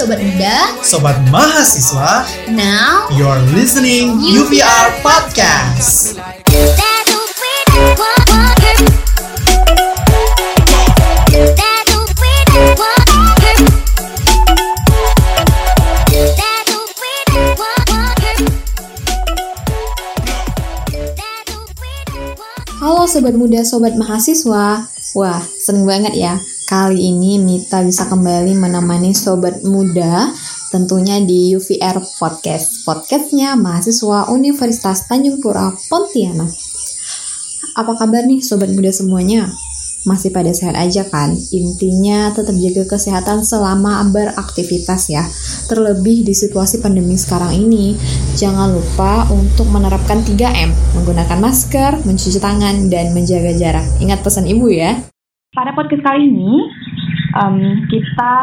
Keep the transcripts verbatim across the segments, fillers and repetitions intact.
Sobat Muda, Sobat Mahasiswa. Now you're listening U V R Podcast. Halo Sobat Muda, Sobat Mahasiswa. Wah, seneng banget ya. Kali ini Mita bisa kembali menemani Sobat Muda tentunya di U V R Podcast. Podcastnya mahasiswa Universitas Tanjungpura Pontianak. Apa kabar nih Sobat Muda semuanya? Masih pada sehat aja kan? Intinya tetap jaga kesehatan selama beraktivitas ya. Terlebih di situasi pandemi sekarang ini. Jangan lupa untuk menerapkan tiga M. Menggunakan masker, mencuci tangan, dan menjaga jarak. Ingat pesan ibu ya. Pada podcast kali ini, um, kita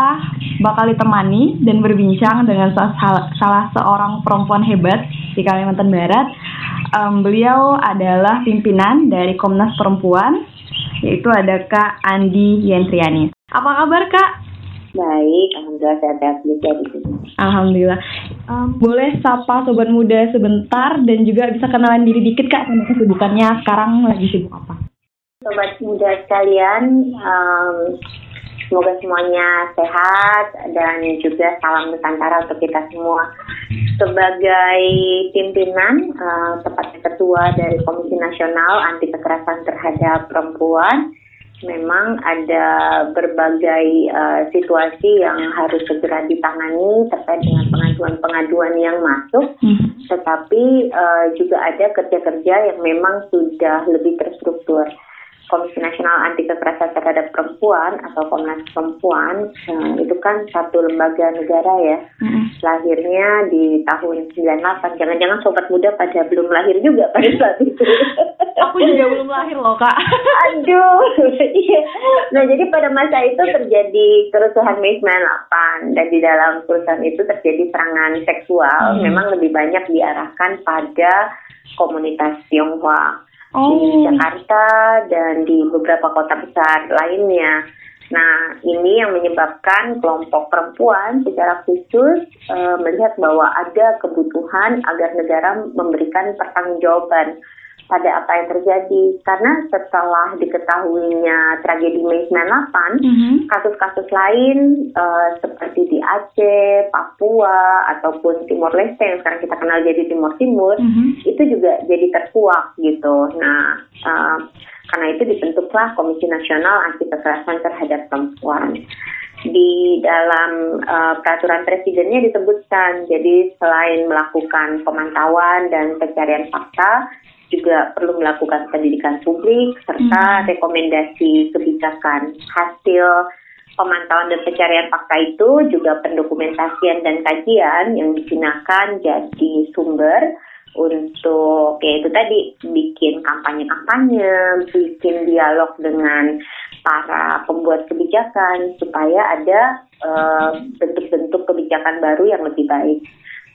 bakal ditemani dan berbincang dengan salah, salah seorang perempuan hebat di Kalimantan Barat. Um, beliau adalah pimpinan dari Komnas Perempuan, yaitu ada Kak Andy Yentriyani. Apa kabar, Kak? Baik, alhamdulillah sehat-sehat juga di sini. Alhamdulillah. Um, boleh sapa Sobat Muda sebentar dan juga bisa kenalan diri dikit, Kak, sama kesibukannya sekarang lagi sibuk apa? Sobat Muda sekalian, um, semoga semuanya sehat dan juga salam Nusantara untuk kita semua. Sebagai pimpinan, uh, tepatnya ketua dari Komisi Nasional Anti Kekerasan Terhadap Perempuan, memang ada berbagai uh, situasi yang harus segera ditangani terkait dengan pengaduan-pengaduan yang masuk, hmm. tetapi uh, juga ada kerja-kerja yang memang sudah lebih terstruktur. Komisi Nasional Anti Kekerasan Terhadap Perempuan atau Komnas Perempuan itu kan satu lembaga negara ya, mm. lahirnya di tahun sembilan delapan. Jangan-jangan Sobat Muda pada belum lahir juga pada saat itu. Aku juga belum lahir loh, Kak. Aduh. Nah, jadi pada masa itu terjadi kerusuhan Mei sembilan delapan dan di dalam kerusuhan itu terjadi serangan seksual, mm. memang lebih banyak diarahkan pada komunitas Tionghoa. Oh. Di Jakarta dan di beberapa kota besar lainnya. Nah, ini yang menyebabkan kelompok perempuan secara khusus e, melihat bahwa ada kebutuhan agar negara memberikan pertanggungjawaban pada apa yang terjadi. Karena setelah diketahuinya tragedi Mei sembilan delapan, mm-hmm. kasus-kasus lain e, seperti di Aceh, Papua, ataupun Timur Leste yang sekarang kita kenal jadi Timur Timur, mm-hmm. itu juga jadi terkuak gitu. Nah, e, karena itu dibentuklah Komisi Nasional Anti Kekerasan Terhadap Perempuan. Di dalam uh, peraturan presidennya disebutkan, jadi selain melakukan pemantauan dan pencarian fakta, juga perlu melakukan pendidikan publik serta hmm. rekomendasi kebijakan. Hasil pemantauan dan pencarian fakta itu juga pendokumentasian dan kajian yang digunakan jadi sumber untuk ya itu tadi, bikin kampanye-kampanye, bikin dialog dengan para pembuat kebijakan supaya ada uh, bentuk-bentuk kebijakan baru yang lebih baik.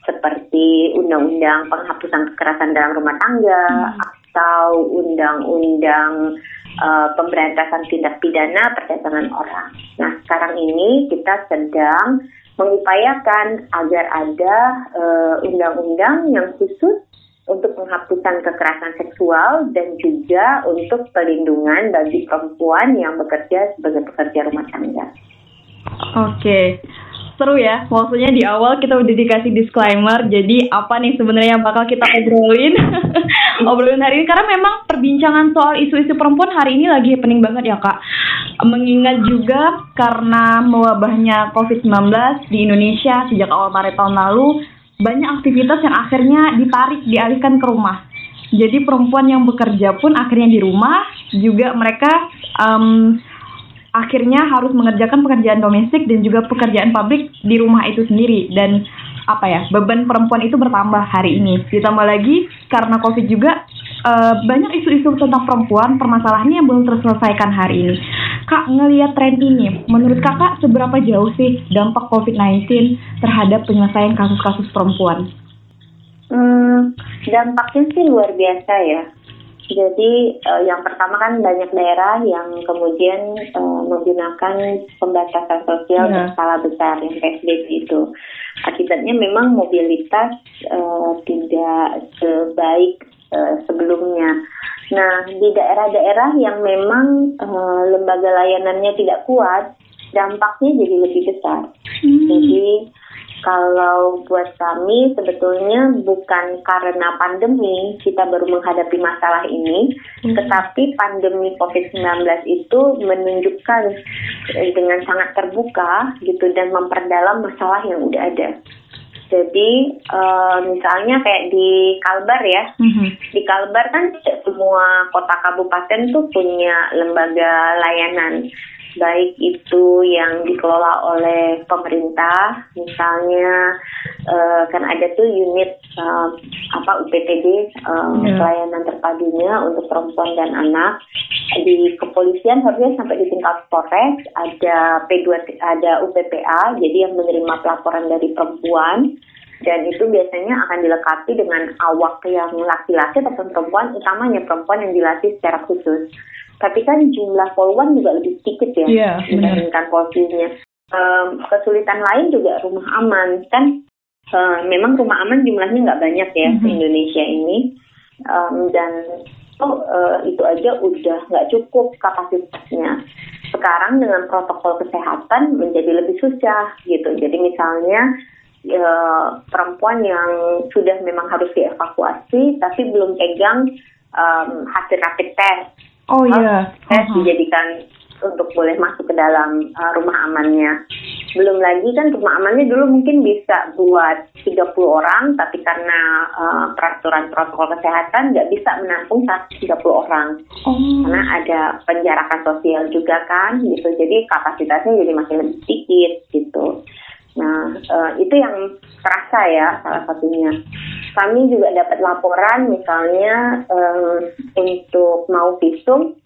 Seperti undang-undang penghapusan kekerasan dalam rumah tangga hmm. atau undang-undang uh, pemberantasan tindak pidana perdagangan orang. Nah, sekarang ini kita sedang mengupayakan agar ada uh, undang-undang yang khusus untuk penghapusan kekerasan seksual dan juga untuk pelindungan bagi perempuan yang bekerja sebagai pekerja rumah tangga. Oke. Okay. Seru ya, maksudnya di awal kita udah dikasih disclaimer, jadi apa nih sebenarnya yang bakal kita obrolin obrolin hari ini, karena memang perbincangan soal isu-isu perempuan hari ini lagi happening banget ya, Kak, mengingat juga karena mewabahnya covid sembilan belas di Indonesia sejak awal Maret tahun lalu, banyak aktivitas yang akhirnya ditarik, dialihkan ke rumah. Jadi perempuan yang bekerja pun akhirnya di rumah, juga mereka um, akhirnya harus mengerjakan pekerjaan domestik dan juga pekerjaan pabrik di rumah itu sendiri. Dan apa ya, beban perempuan itu bertambah hari ini. Ditambah lagi karena COVID juga, uh, banyak isu-isu tentang perempuan, permasalahannya yang belum terselesaikan hari ini. Kak, ngelihat tren ini, menurut Kakak seberapa jauh sih dampak covid sembilan belas terhadap penyelesaian kasus-kasus perempuan? Hmm, dampaknya sih luar biasa ya. Jadi eh, yang pertama kan banyak daerah yang kemudian eh, menggunakan pembatasan sosial yeah. berskala besar yang P S B B itu. Akibatnya memang mobilitas eh, tidak sebaik eh, sebelumnya. Nah, di daerah-daerah yang memang eh, lembaga layanannya tidak kuat, dampaknya jadi lebih besar. Hmm. Jadi kalau buat kami sebetulnya bukan karena pandemi kita baru menghadapi masalah ini, hmm. tetapi pandemi covid sembilan belas itu menunjukkan dengan sangat terbuka gitu dan memperdalam masalah yang udah ada. Jadi uh, misalnya kayak di Kalbar ya, mm-hmm. di Kalbar kan semua kota kabupaten tuh punya lembaga layanan, baik itu yang dikelola oleh pemerintah, misalnya uh, kan ada tuh unit uh, apa U P T D uh, mm-hmm. layanan terpadunya untuk perempuan dan anak. Di kepolisian harusnya sampai di tingkat Polres ada P dua, ada U P P A, jadi yang menerima pelaporan dari perempuan, dan itu biasanya akan dilengkapi dengan awak yang laki-laki atau perempuan, utamanya perempuan yang dilatih secara khusus. Tapi kan jumlah polwan juga lebih sedikit ya yeah, dibandingkan polisinya. Um, kesulitan lain juga rumah aman kan, uh, memang rumah aman jumlahnya nggak banyak ya mm-hmm. di Indonesia ini, um, dan Oh, uh, itu aja udah nggak cukup kapasitasnya. Sekarang dengan protokol kesehatan menjadi lebih susah gitu. Jadi misalnya uh, perempuan yang sudah memang harus dievakuasi tapi belum pegang um, hasil rapid test, oh, yeah. uh-huh. tes dijadikan untuk boleh masuk ke dalam uh, rumah amannya. Belum lagi kan rumah amannya dulu mungkin bisa buat tiga puluh orang, tapi karena uh, peraturan protokol kesehatan nggak bisa menampung tiga puluh orang. Oh. Karena ada penjarakan sosial juga kan, gitu. Jadi kapasitasnya jadi makin lebih sedikit, gitu. Nah, uh, itu yang terasa ya salah satunya. Kami juga dapat laporan misalnya uh, untuk mau visum,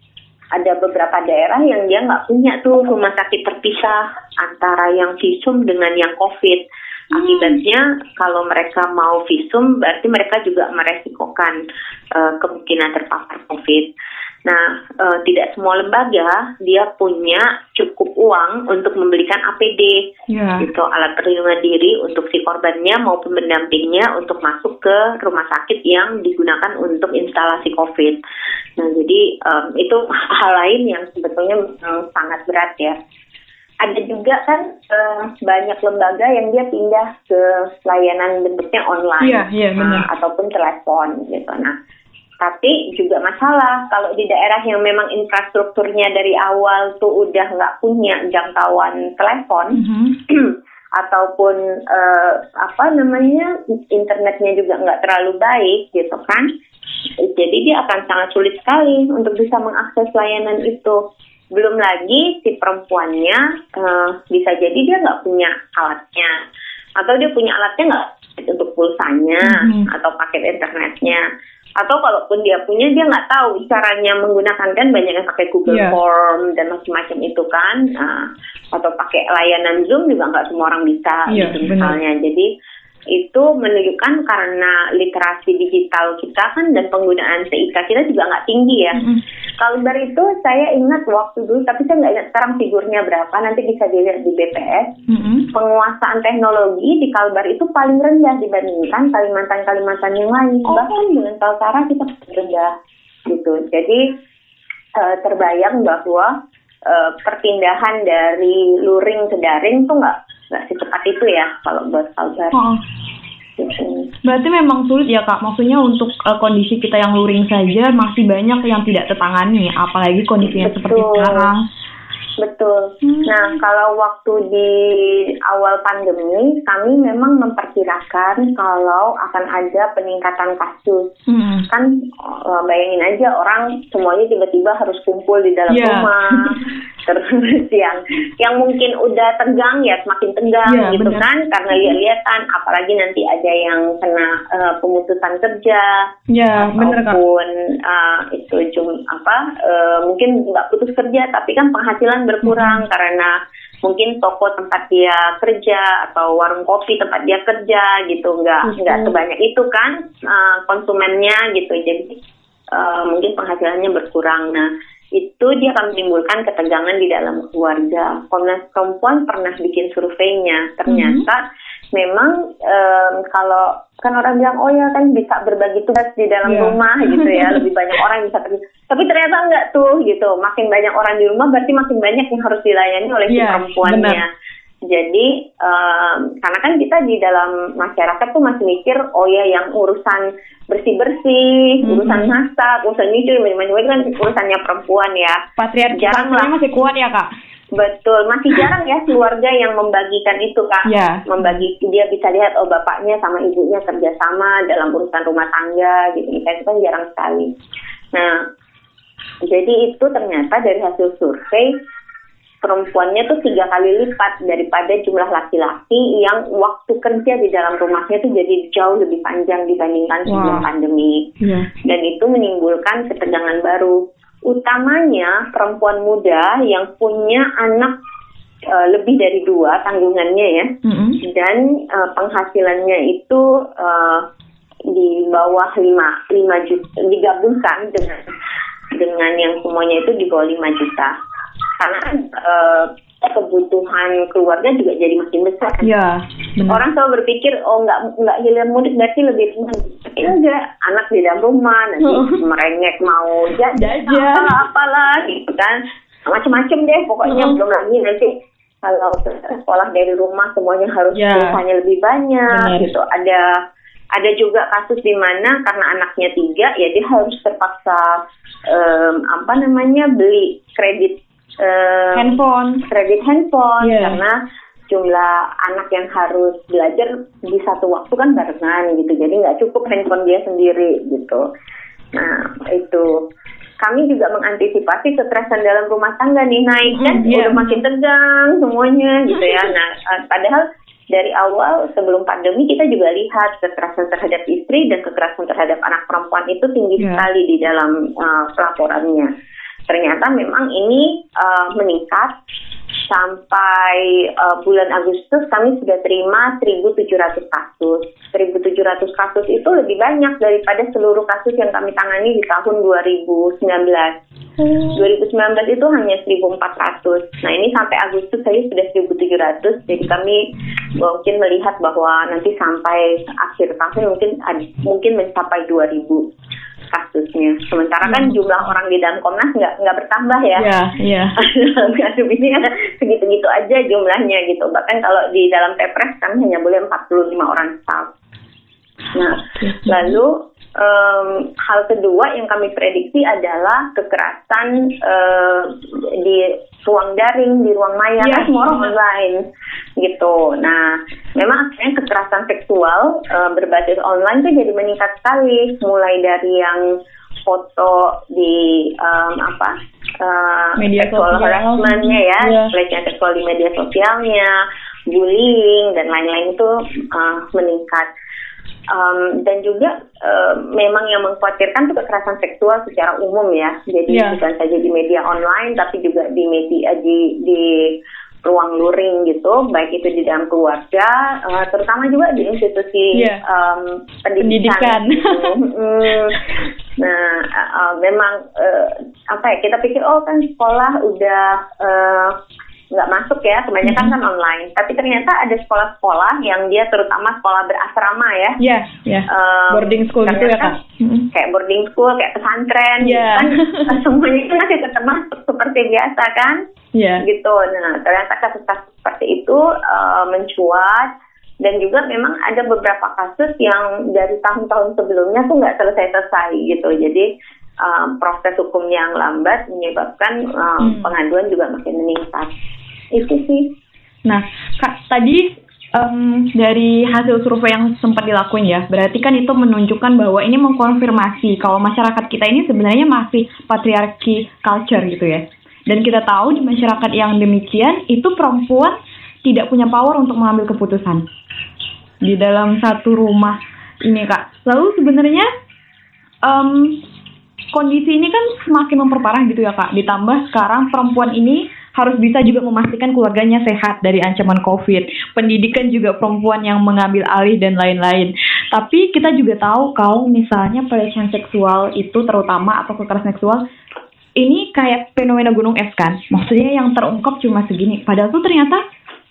ada beberapa daerah yang dia nggak punya tuh rumah sakit terpisah antara yang visum dengan yang COVID. Akibatnya kalau mereka mau visum berarti mereka juga meresikokan uh, kemungkinan terpapar COVID. Nah, uh, tidak semua lembaga dia punya cukup uang untuk membelikan A P D, yeah. gitu, alat perlindungan diri untuk si korbannya maupun pendampingnya untuk masuk ke rumah sakit yang digunakan untuk instalasi COVID. Nah, jadi um, itu hal lain yang sebetulnya um, sangat berat ya. Ada juga kan uh, banyak lembaga yang dia pindah ke layanan bentuknya online yeah, yeah, uh, ataupun telepon gitu. Nah, tapi juga masalah kalau di daerah yang memang infrastrukturnya dari awal tuh udah nggak punya jangkauan telepon mm-hmm. ataupun eh, apa namanya internetnya juga nggak terlalu baik gitu kan, jadi dia akan sangat sulit sekali untuk bisa mengakses layanan itu. Belum lagi si perempuannya eh, bisa jadi dia nggak punya alatnya, atau dia punya alatnya nggak untuk pulsanya mm-hmm. atau paket internetnya. Atau kalaupun dia punya, dia nggak tahu caranya menggunakan, kan banyak yang pakai Google yeah. Form dan macam-macam itu kan. Uh, atau pakai layanan Zoom juga nggak semua orang bisa yeah, gitu misalnya. Bener. Jadi itu menunjukkan karena literasi digital kita kan dan penggunaan S I K kita juga nggak tinggi ya. Mm-hmm. Kalbar itu saya ingat waktu dulu, tapi saya nggak ingat sekarang figurnya berapa, nanti bisa dilihat di B P S. Mm-hmm. Penguasaan teknologi di Kalbar itu paling rendah dibandingkan Kalimantan-Kalimantan yang lain. Oh. Bahkan dengan Kaltara kita rendah gitu. Jadi uh, terbayang bahwa uh, perpindahan dari luring ke daring tuh nggak nggak secepat itu ya kalau buat Kalbar. Oh. Berarti memang sulit ya Kak, maksudnya untuk uh, kondisi kita yang luring saja masih banyak yang tidak tertangani, apalagi kondisinya betul. Seperti sekarang. Betul. Hmm. Nah, kalau waktu di awal pandemi, kami memang memperkirakan kalau akan ada peningkatan kasus. Hmm. Kan bayangin aja orang semuanya tiba-tiba harus kumpul di dalam yeah. rumah. Terus yang yang mungkin udah tegang ya semakin tegang ya, gitu bener. Kan karena lihat-lihatan, apalagi nanti ada yang kena uh, pemutusan kerja ya, ataupun uh, itu cum apa uh, mungkin nggak putus kerja tapi kan penghasilan berkurang hmm. karena mungkin toko tempat dia kerja atau warung kopi tempat dia kerja gitu nggak nggak hmm. sebanyak itu kan uh, konsumennya gitu. Jadi uh, mungkin penghasilannya berkurang. Nah, itu dia akan menimbulkan ketegangan di dalam keluarga. Komnas Perempuan pernah bikin surveinya, ternyata mm-hmm. memang um, kalau kan orang bilang, oh ya kan bisa berbagi tugas di dalam yeah. rumah gitu ya, lebih banyak orang yang bisa ter- tapi ternyata enggak tuh gitu, makin banyak orang di rumah berarti makin banyak yang harus dilayani oleh si yeah, perempuannya. Benar. Jadi, um, karena kan kita di dalam masyarakat tuh masih mikir, oh ya yang urusan bersih-bersih, mm-hmm. urusan masak, urusan nyuci, macam-macam kan urusannya perempuan ya. Patriarkinya masih kuat ya, Kak? Betul, masih jarang ya keluarga yang membagikan itu, Kak. Yeah. Membagi, dia bisa lihat, oh bapaknya sama ibunya kerjasama dalam urusan rumah tangga, gitu. Itu kan jarang sekali. Nah, jadi itu ternyata dari hasil survei, perempuannya tuh tiga kali lipat daripada jumlah laki-laki yang waktu kerja di dalam rumahnya tuh jadi jauh lebih panjang dibandingkan sebelum wow. pandemi. Yeah. Dan itu menimbulkan ketegangan baru. Utamanya perempuan muda yang punya anak uh, lebih dari dua tanggungannya ya. Mm-hmm. Dan uh, penghasilannya itu uh, di bawah lima juta, digabungkan dengan, dengan yang semuanya itu di bawah lima juta. Karena uh, kebutuhan keluarga juga jadi makin besar. Ya, benar. Orang selalu berpikir, oh nggak nggak hilir mudik berarti lebih ringan. Tapi enggak, anak di dalam rumah nanti oh. merengek mau jajan, apalah, apalah gitu kan, macam-macam deh. Pokoknya oh. belum lagi nanti kalau sekolah dari rumah semuanya harus usahanya ya. Lebih banyak. Benar. Gitu ada ada juga kasus di mana karena anaknya tiga, ya dia harus terpaksa um, apa namanya beli kredit. Uh, handphone, kredit handphone, yeah. karena jumlah anak yang harus belajar di satu waktu kan barengan gitu, jadi nggak cukup handphone dia sendiri gitu. Nah itu kami juga mengantisipasi kekerasan dalam rumah tangga nih naik kan, mm, yeah. udah makin tegang semuanya gitu ya. Nah padahal dari awal sebelum pandemi kita juga lihat kekerasan terhadap istri dan kekerasan terhadap anak perempuan itu tinggi yeah. sekali di dalam uh, laporannya. Ternyata memang ini uh, meningkat sampai uh, bulan Agustus kami sudah terima seribu tujuh ratus kasus. seribu tujuh ratus kasus itu lebih banyak daripada seluruh kasus yang kami tangani di tahun dua ribu sembilan belas. dua ribu sembilan belas itu hanya seribu empat ratus. Nah ini sampai Agustus saya sudah seribu tujuh ratus. Jadi kami mungkin melihat bahwa nanti sampai akhir tahun mungkin mungkin mencapai dua ribu. Kasusnya. Sementara kan hmm. jumlah orang di dalam Komnas nggak nggak bertambah ya. Iya. Yeah, yeah. Ini kan segitu-gitu aja jumlahnya gitu. Bahkan kalau di dalam Kepres kan hanya boleh empat puluh lima orang staff. Nah, lalu um, hal kedua yang kami prediksi adalah kekerasan uh, di ruang daring, di ruang maya, yeah. kan semua orang online gitu. Nah, memang akhirnya kekerasan seksual uh, berbasis online itu jadi meningkat sekali, mulai dari yang foto di um, apa uh, media seksual harassment-nya ya, yeah. pelecehan seksual di media sosialnya, bullying dan lain-lain itu uh, meningkat. Um, dan juga um, memang yang mengkhawatirkan itu kekerasan seksual secara umum ya. Jadi yeah. bukan saja di media online, tapi juga di media di, di ruang luring gitu, baik itu di dalam keluarga, uh, terutama juga di institusi yeah. um, pendidikan. pendidikan. mm, nah, uh, uh, memang uh, apa ya kita pikir oh kan sekolah udah uh, nggak masuk ya, kebanyakan kan online. Tapi ternyata ada sekolah-sekolah yang dia terutama sekolah berasrama ya. Iya, yeah, yeah. um, boarding school gitu ya, Kak. Kayak boarding school, kayak pesantren yeah. gitu kan. Semuanya itu masih tetap masuk seperti biasa kan. Iya. Yeah. Gitu. Nah, ternyata kasus-kasus seperti itu uh, mencuat. Dan juga memang ada beberapa kasus yang dari tahun-tahun sebelumnya tuh nggak selesai-selesai gitu. Jadi Uh, proses hukum yang lambat menyebabkan uh, hmm. pengaduan juga makin meningkat. Itu sih. Nah, Kak, tadi um, dari hasil survei yang sempat dilakuin ya, berarti kan itu menunjukkan bahwa ini mengkonfirmasi kalau masyarakat kita ini sebenarnya masih patriarki culture gitu ya. Dan kita tahu di masyarakat yang demikian itu perempuan tidak punya power untuk mengambil keputusan di dalam satu rumah ini, Kak. Lalu sebenarnya um, kondisi ini kan semakin memperparah gitu ya, Kak. Ditambah sekarang perempuan ini harus bisa juga memastikan keluarganya sehat dari ancaman COVID, pendidikan juga perempuan yang mengambil alih dan lain-lain. Tapi kita juga tahu kalau misalnya pelecehan seksual itu terutama atau kekerasan seksual ini kayak fenomena gunung es kan, maksudnya yang terungkap cuma segini, padahal tuh ternyata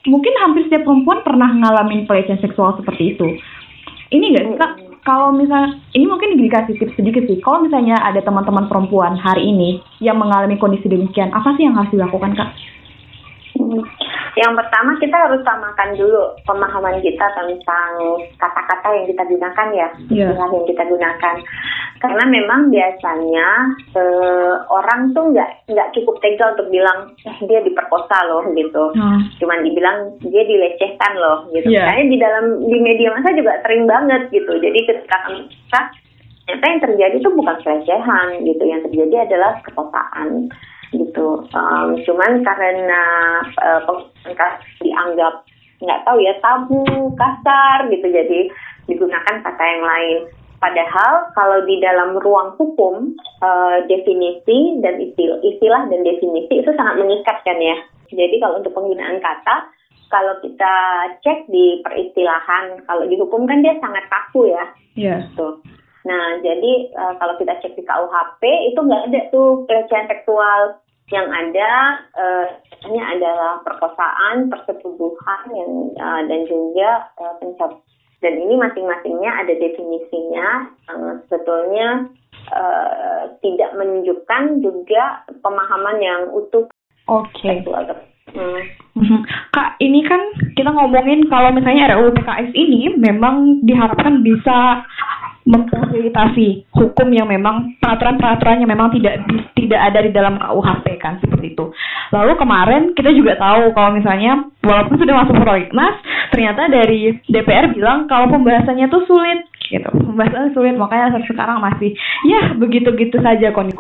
mungkin hampir setiap perempuan pernah ngalamin pelecehan seksual seperti itu. Ini nggak sih Kak, kalau misalnya ini mungkin dikasih tips sedikit sih, kalau misalnya ada teman-teman perempuan hari ini yang mengalami kondisi demikian, apa sih yang harus dilakukan Kak? Yang pertama kita harus samakan dulu pemahaman kita tentang kata-kata yang kita gunakan ya, yeah. yang kita gunakan. Karena memang biasanya eh, orang tuh nggak nggak cukup tega untuk bilang eh, dia diperkosa loh gitu, hmm. cuman dibilang dia dilecehkan loh gitu. Karena yeah. di dalam di media massa juga sering banget gitu. Jadi ketika kita ternyata yang terjadi tuh bukan pelecehan gitu, yang terjadi adalah perkosaan. Gitu, um, cuman karena uh, pengungkapan dianggap nggak tahu ya tabu, kasar gitu, jadi digunakan kata yang lain. Padahal kalau di dalam ruang hukum uh, definisi dan istilah, istilah dan definisi itu sangat mengikat kan ya. Jadi kalau untuk penggunaan kata, kalau kita cek di peristilahan, kalau di hukum kan dia sangat kaku ya. Yeah. Gitu. Nah, jadi uh, kalau kita cek di K U H P itu nggak ada tuh pelecehan seksual, yang ada uh, hanya adalah perkosaan, persetubuhan, yang uh, dan juga uh, pencap. Dan ini masing-masingnya ada definisinya, uh, sebetulnya uh, tidak menunjukkan juga pemahaman yang utuh okay. seksual. Hmm. Kak, ini kan kita ngomongin kalau misalnya R U U P K S ini memang diharapkan bisa memfasilitasi hukum yang memang peraturan-peraturan yang memang tidak tidak ada di dalam K U H P kan, seperti itu. Lalu kemarin kita juga tahu kalau misalnya walaupun sudah masuk prolegnas, ternyata dari D P R bilang kalau pembahasannya tuh sulit gitu. Pembahasannya sulit, makanya sekarang masih ya begitu-gitu saja kondisi.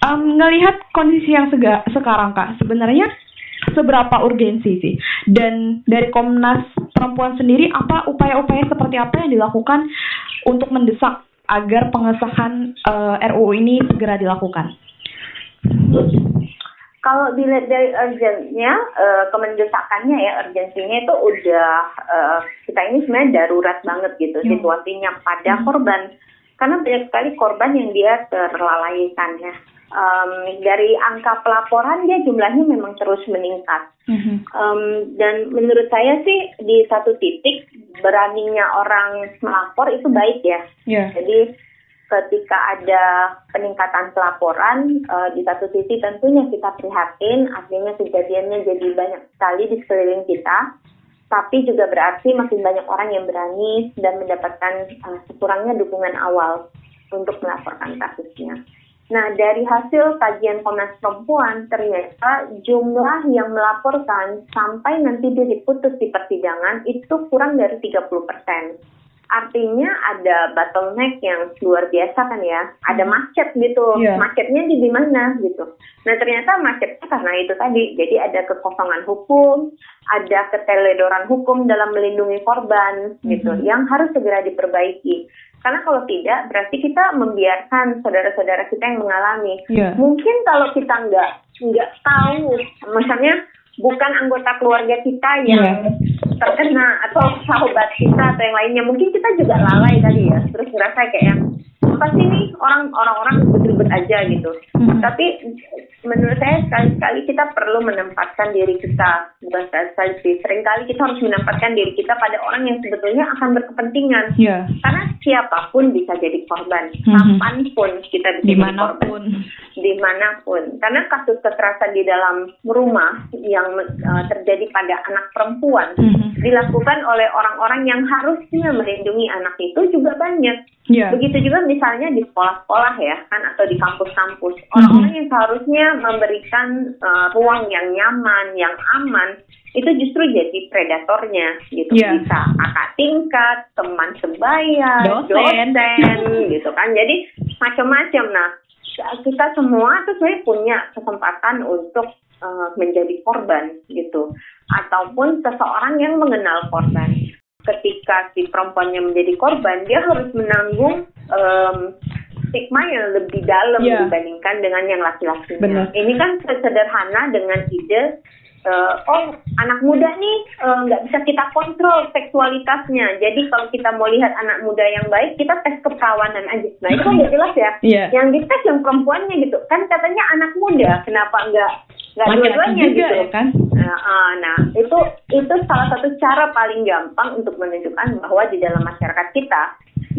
Um, ngelihat kondisi yang sega, sekarang Kak, sebenarnya seberapa urgensi sih? Dan dari Komnas Perempuan sendiri, apa upaya-upaya seperti apa yang dilakukan untuk mendesak agar pengesahan uh, R U U ini segera dilakukan? Kalau dilihat dari urgensinya, uh, kemendesakannya ya, urgensinya itu udah uh, kita ini sebenarnya darurat banget gitu hmm. situasinya pada hmm. korban, karena banyak sekali korban yang dia terlalaikan ya. Um, dari angka pelaporan dia jumlahnya memang terus meningkat. Mm-hmm. Um, dan menurut saya sih di satu titik beraninya orang melapor itu baik ya. Yeah. Jadi ketika ada peningkatan pelaporan uh, di satu sisi tentunya kita prihatin, artinya kejadiannya jadi banyak sekali di sekeliling kita. Tapi juga berarti makin banyak orang yang berani dan mendapatkan uh, sekurangnya dukungan awal untuk melaporkan kasusnya. Nah, dari hasil kajian Komnas Perempuan, ternyata jumlah yang melaporkan sampai nanti dia diputus di persidangan itu kurang dari tiga puluh persen. Artinya ada bottleneck yang luar biasa kan ya, ada macet gitu, yeah. macetnya di mana gitu. Nah, ternyata macetnya karena itu tadi, jadi ada kekosongan hukum, ada keteledoran hukum dalam melindungi korban mm-hmm. gitu, yang harus segera diperbaiki. Karena kalau tidak, berarti kita membiarkan saudara-saudara kita yang mengalami. Yeah. Mungkin kalau kita nggak nggak tahu, misalnya bukan anggota keluarga kita yang yeah. terkena atau sahabat kita atau yang lainnya, mungkin kita juga lalai tadi ya. Terus ngerasa kayak yang pasti nih orang-orang ribut-ribut aja gitu. Mm-hmm. Tapi menurut saya sekali-sekali kita perlu menempatkan diri kita, bukan sekali-sekali sih, seringkali kita harus menempatkan diri kita pada orang yang sebetulnya akan berkepentingan. Yeah. Karena siapapun bisa jadi korban, mm-hmm. kapanpun kita bisa dimanapun. Jadi korban, dimanapun. Karena kasus kekerasan di dalam rumah yang uh, terjadi pada anak perempuan mm-hmm. dilakukan oleh orang-orang yang harusnya melindungi anak itu juga banyak. Yeah. Begitu juga misalnya di sekolah-sekolah ya kan, atau di kampus-kampus, mm-hmm. orang-orang yang seharusnya memberikan uh, ruang yang nyaman, yang aman, itu justru jadi predatornya gitu. Yeah. Bisa kakak tingkat, teman sebaya, dosen, dosen gitu kan. Jadi macam-macam. Nah, kita semua tuh sebenarnya punya kesempatan untuk uh, menjadi korban gitu, ataupun seseorang yang mengenal korban. Ketika si perempuannya menjadi korban, dia harus menanggung um, stigma yang lebih dalam yeah. dibandingkan dengan yang laki-lakinya. Bener. Ini kan sederhana dengan ide Uh, oh, anak muda nih nggak uh, bisa kita kontrol seksualitasnya. Jadi kalau kita mau lihat anak muda yang baik, kita tes keperawanan aja. Nah itu nggak jelas ya. Yeah. Yang dites yang perempuannya gitu. Kan katanya anak muda, kenapa nggak nggak dua-duanya juga, gitu? Ya, kan? Nah, uh, nah itu itu salah satu cara paling gampang untuk menunjukkan bahwa di dalam masyarakat kita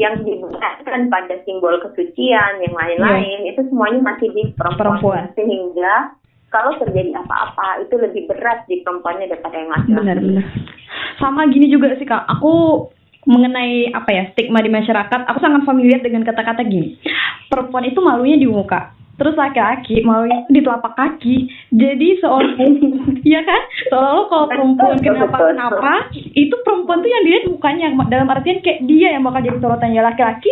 yang dibuatkan pada simbol kesucian, yang lain-lain yeah. itu semuanya masih di perempuan, perempuan. Sehingga kalau terjadi apa-apa itu lebih berat di perempuannya daripada yang laki-laki. Benar-benar. Sama gini juga sih Kak, aku mengenai apa ya stigma di masyarakat, aku sangat familiar dengan kata-kata gini. Perempuan itu malunya di muka, terus laki-laki malunya di telapak kaki. Jadi seolah, ya kan, seolah-olah kalau perempuan kenapa-kenapa itu perempuan tuh yang dilihat mukanya, dalam artian kayak dia yang bakal jadi sorotannya. Laki-laki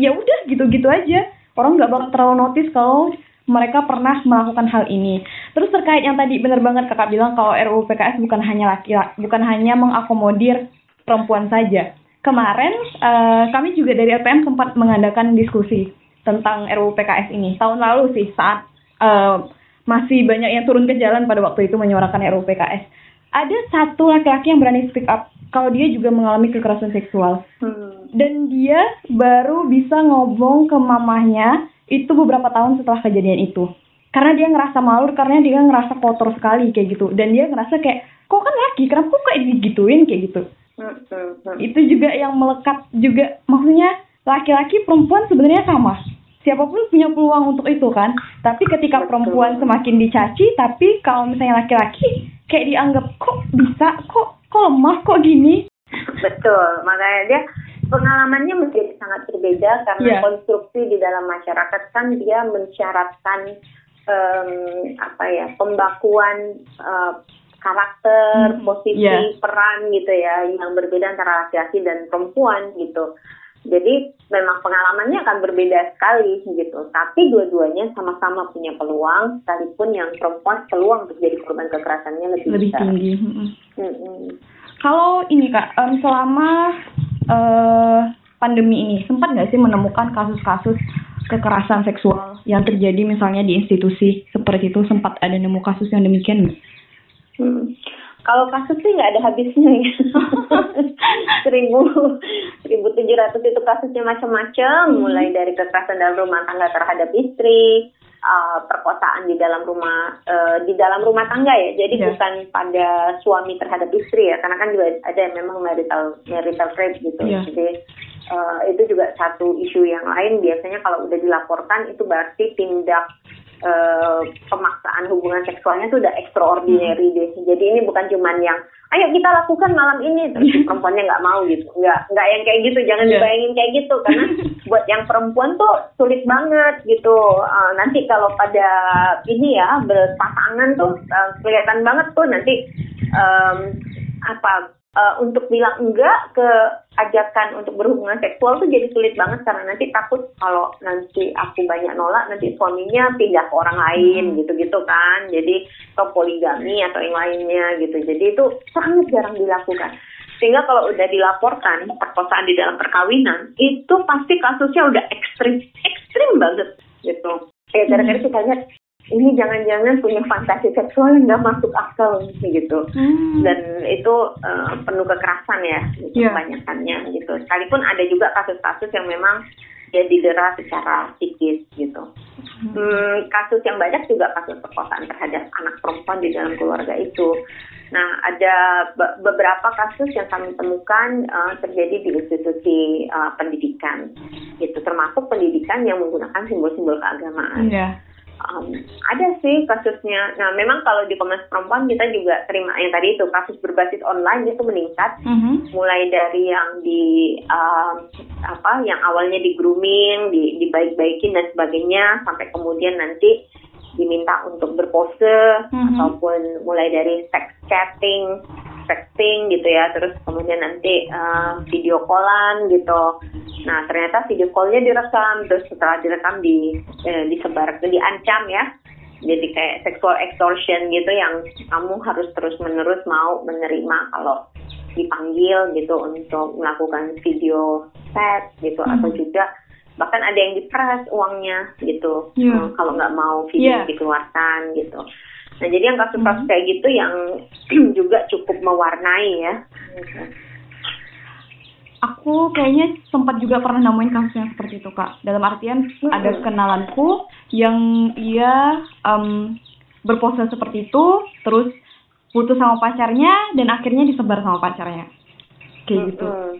ya udah gitu-gitu aja, orang nggak bakal terlalu notice kalau mereka pernah melakukan hal ini. Terus terkait yang tadi benar banget Kakak bilang kalau R U U P K S bukan hanya laki, bukan hanya mengakomodir perempuan saja. Kemarin uh, kami juga dari L P M sempat mengadakan diskusi tentang R U U P K S ini. Tahun lalu sih saat uh, masih banyak yang turun ke jalan pada waktu itu menyuarakan R U U P K S. Ada satu laki-laki yang berani speak up kalau dia juga mengalami kekerasan seksual. Hmm. Dan dia baru bisa ngomong ke mamahnya itu beberapa tahun setelah kejadian itu, karena dia ngerasa malu, karena dia ngerasa kotor sekali kayak gitu, dan dia ngerasa kayak kok kan laki, kenapa kok kayak digituin kayak gitu. Itu juga yang melekat juga, maksudnya laki-laki perempuan sebenarnya sama, siapapun punya peluang untuk itu kan, tapi ketika perempuan semakin dicaci, tapi kalau misalnya laki-laki kayak dianggap kok bisa, kok kok lemah, kok gini. Betul, makanya dia pengalamannya menjadi sangat berbeda karena yeah. konstruksi di dalam masyarakat kan dia mensyaratkan um, apa ya pembakuan uh, karakter, mm-hmm. posisi, yeah. peran gitu ya yang berbeda antara laki-laki dan perempuan gitu. Jadi memang pengalamannya akan berbeda sekali gitu. Tapi dua-duanya sama-sama punya peluang, sekalipun yang perempuan peluang untuk jadi korban kekerasannya lebih, lebih tinggi. Mm-hmm. Kalau ini Kak, um, selama Uh, pandemi ini sempat nggak sih menemukan kasus-kasus kekerasan seksual yang terjadi misalnya di institusi seperti itu, sempat ada nemu kasus yang demikian nggak? Hmm. Kalau kasus sih nggak ada habisnya ya. Seribu seribu tujuh ratus itu kasusnya macam-macam, hmm. mulai dari kekerasan dalam rumah tangga terhadap istri, uh, perkosaan di dalam rumah uh, di dalam rumah tangga ya. Jadi yeah. bukan pada suami terhadap istri ya, karena kan juga ada memang marital marital rape gitu. Yeah. Jadi uh, itu juga satu isu yang lain. Biasanya kalau udah dilaporkan itu berarti tindak uh, pemaksaan hubungan seksualnya itu udah extraordinary deh. Jadi ini bukan cuman yang ayo kita lakukan malam ini terus perempuannya nggak mau gitu, nggak nggak yang kayak gitu, jangan yeah. dibayangin kayak gitu, karena buat yang perempuan tuh sulit banget gitu. Uh, nanti kalau pada ini ya berpasangan tuh uh, kelihatan banget tuh nanti um, apa uh, untuk bilang enggak ke ajakan untuk berhubungan seksual tuh jadi sulit banget, karena nanti takut kalau nanti aku banyak nolak nanti suaminya pindah ke orang lain gitu-gitu kan, jadi atau poligami atau yang lainnya gitu. Jadi itu sangat jarang dilakukan, sehingga kalau udah dilaporkan perkosaan di dalam perkawinan itu pasti kasusnya udah ekstrim ekstrim banget gitu ya. Gara-gara kita lihat ini jangan-jangan punya fantasi seksual yang nggak masuk akal gitu, hmm. dan itu uh, penuh kekerasan ya gitu, yeah. kebanyakannya gitu. Sekalipun ada juga kasus-kasus yang memang ya didera secara psikis gitu. Hmm. Hmm, kasus yang banyak juga kasus perkosaan terhadap anak perempuan di dalam keluarga itu. Nah ada be- beberapa kasus yang kami temukan uh, terjadi di institusi uh, pendidikan gitu, termasuk pendidikan yang menggunakan simbol-simbol keagamaan. Yeah. Um, ada sih kasusnya. Nah memang kalau di Komnas Perempuan kita juga terima yang tadi itu kasus berbasis online itu meningkat, mm-hmm. mulai dari yang di um, apa yang awalnya di grooming, di dibaik-baikin dan sebagainya, sampai kemudian nanti diminta untuk berpose, mm-hmm. ataupun mulai dari sex chatting, sexting gitu ya, terus kemudian nanti uh, video callan gitu. Nah ternyata video callnya direkam, terus setelah direkam di eh, disebar, diancam ya. Jadi kayak sexual extortion gitu, yang kamu harus terus menerus mau menerima kalau dipanggil gitu untuk melakukan video chat gitu, hmm. atau juga bahkan ada yang diperas uangnya gitu, yeah. hmm, kalau nggak mau video yeah. dikeluarkan gitu. Nah jadi yang kasus-kasus mm-hmm. kayak gitu yang juga cukup mewarnai ya. Aku kayaknya sempat juga pernah nemuin kasus yang seperti itu Kak. Dalam artian mm-hmm. ada kenalanku yang ia um, berpose seperti itu, terus putus sama pacarnya dan akhirnya disebar sama pacarnya, kayak gitu. Mm-hmm.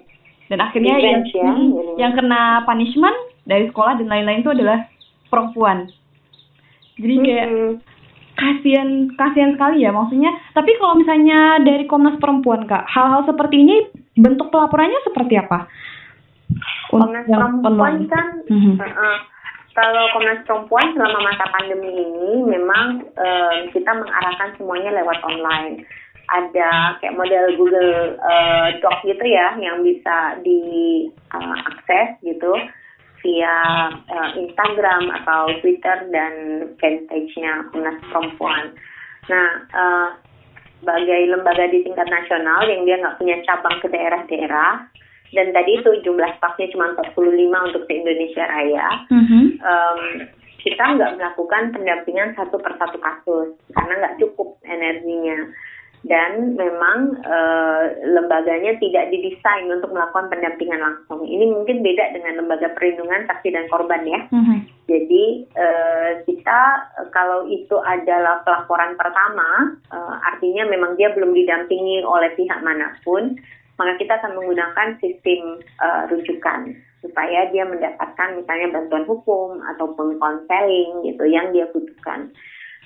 Dan akhirnya Revenge, yang, ya, hmm, yang kena punishment dari sekolah dan lain-lain itu adalah perempuan. Jadi kayak mm-hmm. kasihan kasihan sekali ya maksudnya. Tapi kalau misalnya dari Komnas Perempuan Kak, hal-hal seperti ini bentuk pelaporannya seperti apa? Komnas Perempuan pelan. kan mm-hmm. uh, kalau Komnas Perempuan selama masa pandemi ini memang uh, kita mengarahkan semuanya lewat online. Ada kayak model Google uh, Doc gitu ya yang bisa diakses uh, gitu via uh, Instagram atau Twitter dan fanpage-nya Komnas Perempuan. Nah, uh, sebagai lembaga di tingkat nasional yang dia nggak punya cabang ke daerah-daerah, dan tadi itu jumlah stafnya cuma empat puluh lima untuk di Indonesia Raya, mm-hmm. um, kita nggak melakukan pendampingan satu persatu kasus karena nggak cukup energinya. Dan memang e, lembaganya tidak didesain untuk melakukan pendampingan langsung. Ini mungkin beda dengan lembaga perlindungan saksi dan korban ya. Mm-hmm. Jadi e, kita kalau itu adalah pelaporan pertama, e, artinya memang dia belum didampingi oleh pihak manapun, maka kita akan menggunakan sistem e, rujukan supaya dia mendapatkan misalnya bantuan hukum ataupun konseling gitu yang dia butuhkan.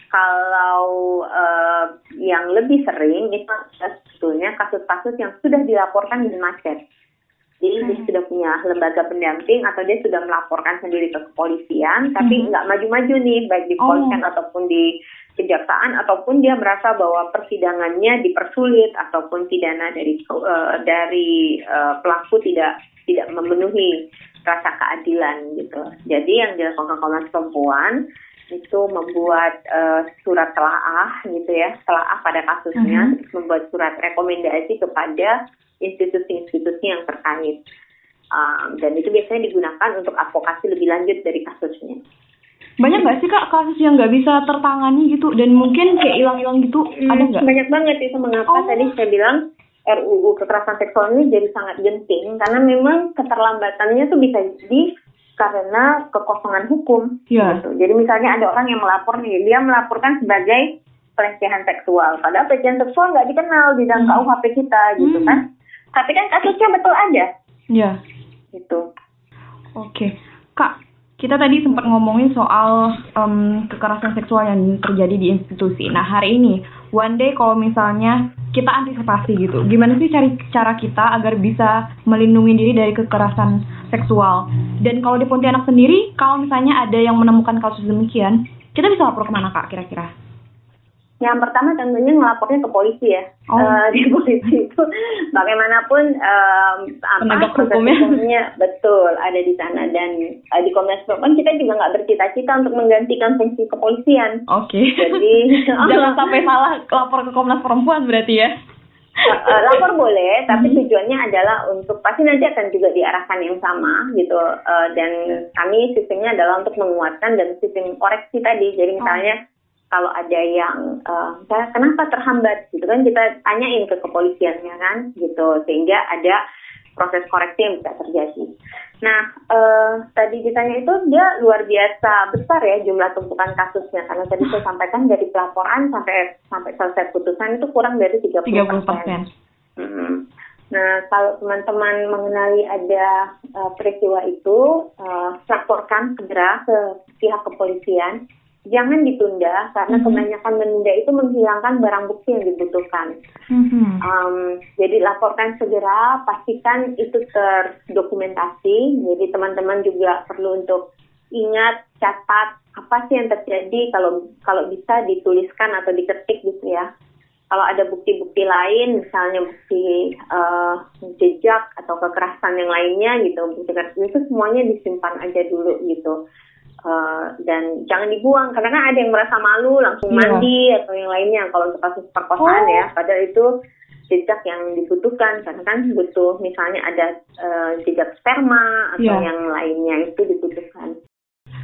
Kalau uh, yang lebih sering itu sebetulnya kasus-kasus yang sudah dilaporkan di macet. Jadi hmm. dia sudah punya lembaga pendamping atau dia sudah melaporkan sendiri ke kepolisian, tapi nggak hmm. maju-maju nih baik di kepolisian oh. ataupun di kejaksaan, ataupun dia merasa bahwa persidangannya dipersulit ataupun pidana dari uh, dari uh, pelaku tidak tidak memenuhi rasa keadilan gitu. Jadi yang dilakukan Komnas Perempuan itu membuat uh, surat telaah gitu ya, telaah pada kasusnya, mm-hmm. membuat surat rekomendasi kepada institusi-institusi yang terkait, um, dan itu biasanya digunakan untuk advokasi lebih lanjut dari kasusnya. Banyak nggak sih Kak kasus yang nggak bisa tertangani gitu dan mungkin kayak hilang-hilang gitu, hmm, ada nggak? Banyak banget itu, mengapa oh. tadi saya bilang R U U kekerasan seksual ini jadi sangat genting karena memang keterlambatannya tuh bisa di karena kekosongan hukum, yeah. gitu. Jadi misalnya ada orang yang melapor nih, dia melaporkan sebagai pelecehan seksual, padahal pelecehan seksual nggak dikenal di dalam mm. K U H P kita, gitu mm. kan? Tapi kan kasusnya betul ada, yeah. gitu. Oke, okay. Kak, kita tadi sempat ngomongin soal um, kekerasan seksual yang terjadi di institusi. Nah hari ini, one day kalau misalnya kita antisipasi gitu, gimana sih cari cara kita agar bisa melindungi diri dari kekerasan seksual? Dan kalau di Pontianak sendiri, kalau misalnya ada yang menemukan kasus demikian, kita bisa lapor kemana Kak kira-kira? Yang pertama tentunya ngelapornya ke polisi ya. Oh. Uh, di polisi itu bagaimanapun um, penegak hukumnya. hukumnya betul ada di sana, dan uh, di Komnas Perempuan kita juga nggak bercita-cita untuk menggantikan fungsi kepolisian. Oke. Okay. Jadi jangan sampai salah lapor ke Komnas Perempuan berarti ya. Uh, lapor boleh, tapi tujuannya adalah untuk, pasti nanti akan juga diarahkan yang sama gitu, uh, dan yeah. kami sistemnya adalah untuk menguatkan dan sistem koreksi tadi. Jadi misalnya oh. kalau ada yang uh, misalnya kenapa terhambat gitu kan, kita tanyain ke kepolisiannya kan gitu, sehingga ada proses koreksi yang bisa terjadi. Nah, eh, tadi ditanya itu dia luar biasa besar ya jumlah tumpukan kasusnya, karena tadi saya sampaikan dari pelaporan sampai sampai selesai putusan itu kurang dari tiga puluh persen. Mm-hmm. Nah, kalau teman-teman mengenali ada uh, peristiwa itu, uh, laporkan segera ke pihak kepolisian. Jangan ditunda, karena mm-hmm. kebanyakan menunda itu menghilangkan barang bukti yang dibutuhkan. Mm-hmm. Um, jadi laporkan segera, pastikan itu terdokumentasi. Jadi teman-teman juga perlu untuk ingat, catat apa sih yang terjadi, kalau kalau bisa dituliskan atau diketik gitu ya. Kalau ada bukti-bukti lain, misalnya bukti uh, jejak atau kekerasan yang lainnya gitu, bukti itu semuanya disimpan aja dulu gitu. Uh, dan jangan dibuang, karena kan ada yang merasa malu langsung mandi yeah. atau yang lainnya kalau untuk kasus perkosaan oh. ya, padahal itu jejak yang dibutuhkan, karena kan butuh misalnya ada uh, jejak sperma atau yeah. yang lainnya itu dibutuhkan.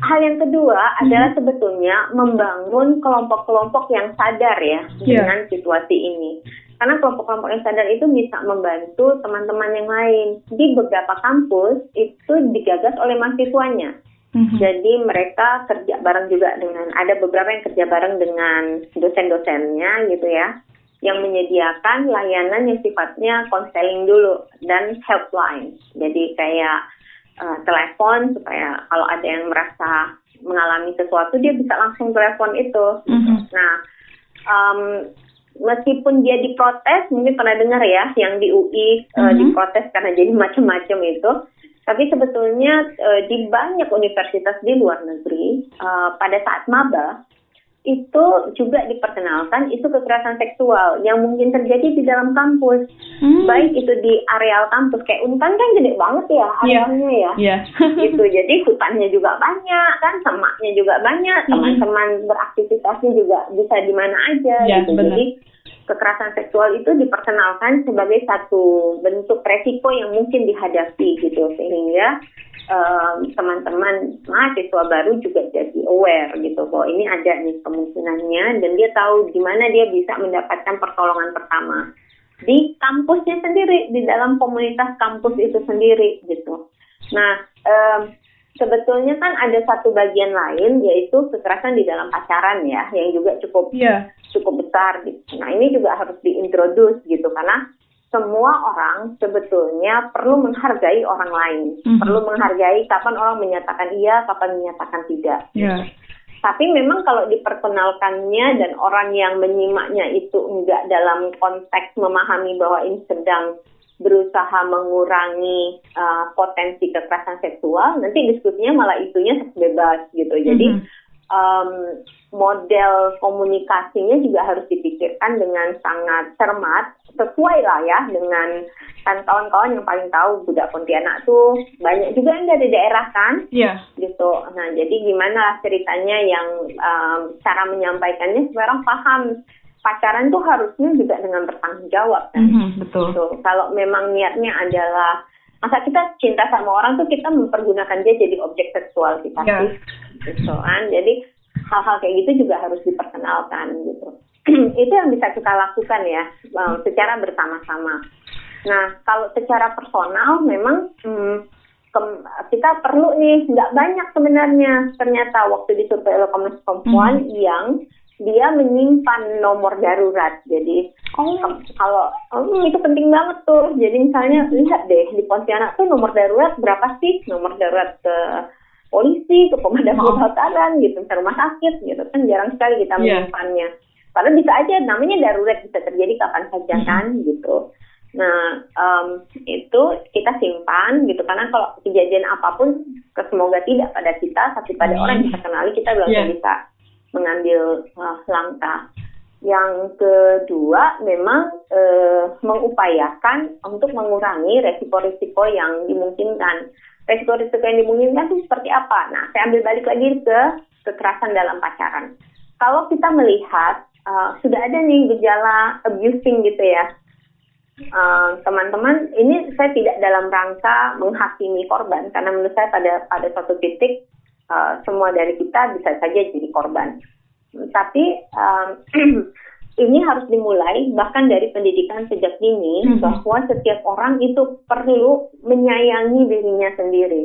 Hal yang kedua hmm. adalah sebetulnya membangun kelompok-kelompok yang sadar ya yeah. dengan situasi ini. Karena kelompok-kelompok yang sadar itu bisa membantu teman-teman yang lain. Di beberapa kampus itu digagas oleh mahasiswanya. Mm-hmm. Jadi mereka kerja bareng juga dengan, ada beberapa yang kerja bareng dengan dosen-dosennya gitu ya, yang menyediakan layanan yang sifatnya konseling dulu dan helpline. Jadi kayak uh, telepon supaya kalau ada yang merasa mengalami sesuatu dia bisa langsung telepon itu. Mm-hmm. Nah, um, meskipun dia diprotes, mungkin pernah dengar ya, yang di U I mm-hmm. uh, diprotes karena jadi macam-macam itu. Tapi sebetulnya e, di banyak universitas di luar negeri, e, pada saat maba, itu juga diperkenalkan isu kekerasan seksual yang mungkin terjadi di dalam kampus. Hmm. Baik itu di areal kampus, kayak Untan kan gede banget ya arealnya yeah. ya. Yeah. gitu. Jadi hutannya juga banyak kan, semaknya juga banyak, teman-teman beraktivitasnya juga bisa di mana aja yeah, gitu. Bener. Jadi kekerasan seksual itu diperkenalkan sebagai satu bentuk resiko yang mungkin dihadapi gitu, sehingga um, teman-teman mahasiswa baru juga jadi aware gitu bahwa ini ada nih kemungkinannya, dan dia tahu gimana dia bisa mendapatkan pertolongan pertama di kampusnya sendiri, di dalam komunitas kampus itu sendiri gitu. Nah, um, sebetulnya kan ada satu bagian lain yaitu kekerasan di dalam pacaran ya, yang juga cukup yeah. cukup besar. Nah ini juga harus diintroduce gitu, karena semua orang sebetulnya perlu menghargai orang lain, mm-hmm. perlu menghargai kapan orang menyatakan iya, kapan menyatakan tidak. Yeah. Tapi memang kalau diperkenalkannya dan orang yang menyimaknya itu enggak dalam konteks memahami bahwa ini sedang berusaha mengurangi uh, potensi kekerasan seksual, nanti diskusinya malah isunya seks bebas gitu. Jadi mm-hmm. um, model komunikasinya juga harus dipikirkan dengan sangat cermat, sesuai lah ya dengan kan kawan-kawan yang paling tahu budak Pontianak tuh banyak juga yang dari daerah kan, yeah. gitu. Nah jadi gimana ceritanya yang um, cara menyampaikannya supaya orang paham. Pacaran tuh harusnya juga dengan bertanggung jawab kan, mm-hmm, betul. Gitu. Kalau memang niatnya adalah masa kita cinta sama orang tuh kita mempergunakan dia jadi objek seksual kita yeah. sih, gitu kan. Jadi hal-hal kayak gitu juga harus diperkenalkan gitu. Itu yang bisa kita lakukan ya, secara bersama-sama. Nah kalau secara personal memang hmm, Kem, kita perlu nih, nggak banyak sebenarnya ternyata waktu disurvei oleh Komisi Perempuan mm-hmm. yang dia menyimpan nomor darurat. Jadi oh. kalau oh, itu penting banget tuh. Jadi misalnya lihat deh di Pontianak tuh nomor darurat berapa sih? Nomor darurat ke polisi, ke pemadam kebakaran, oh. gitu, ke rumah sakit, gitu kan jarang sekali kita yeah. menyimpannya. Padahal bisa aja namanya darurat, bisa terjadi kapan saja kan, mm-hmm. gitu. Nah um, itu kita simpan gitu, karena kalau kejadian apapun, semoga tidak pada kita, tapi pada mm-hmm. orang yang kita kenali kita belum yeah. bisa mengambil uh, langkah. Yang kedua memang uh, mengupayakan untuk mengurangi resiko-resiko yang dimungkinkan. Resiko-resiko yang dimungkinkan itu seperti apa? Nah, saya ambil balik lagi ke kekerasan dalam pacaran. Kalau kita melihat uh, sudah ada nih gejala abusing gitu ya, uh, teman-teman. Ini saya tidak dalam rangka menghakimi korban, karena menurut saya pada pada suatu titik Uh, semua dari kita bisa saja jadi korban. Tapi um, ini harus dimulai bahkan dari pendidikan sejak dini, mm-hmm. bahwa setiap orang itu perlu menyayangi dirinya sendiri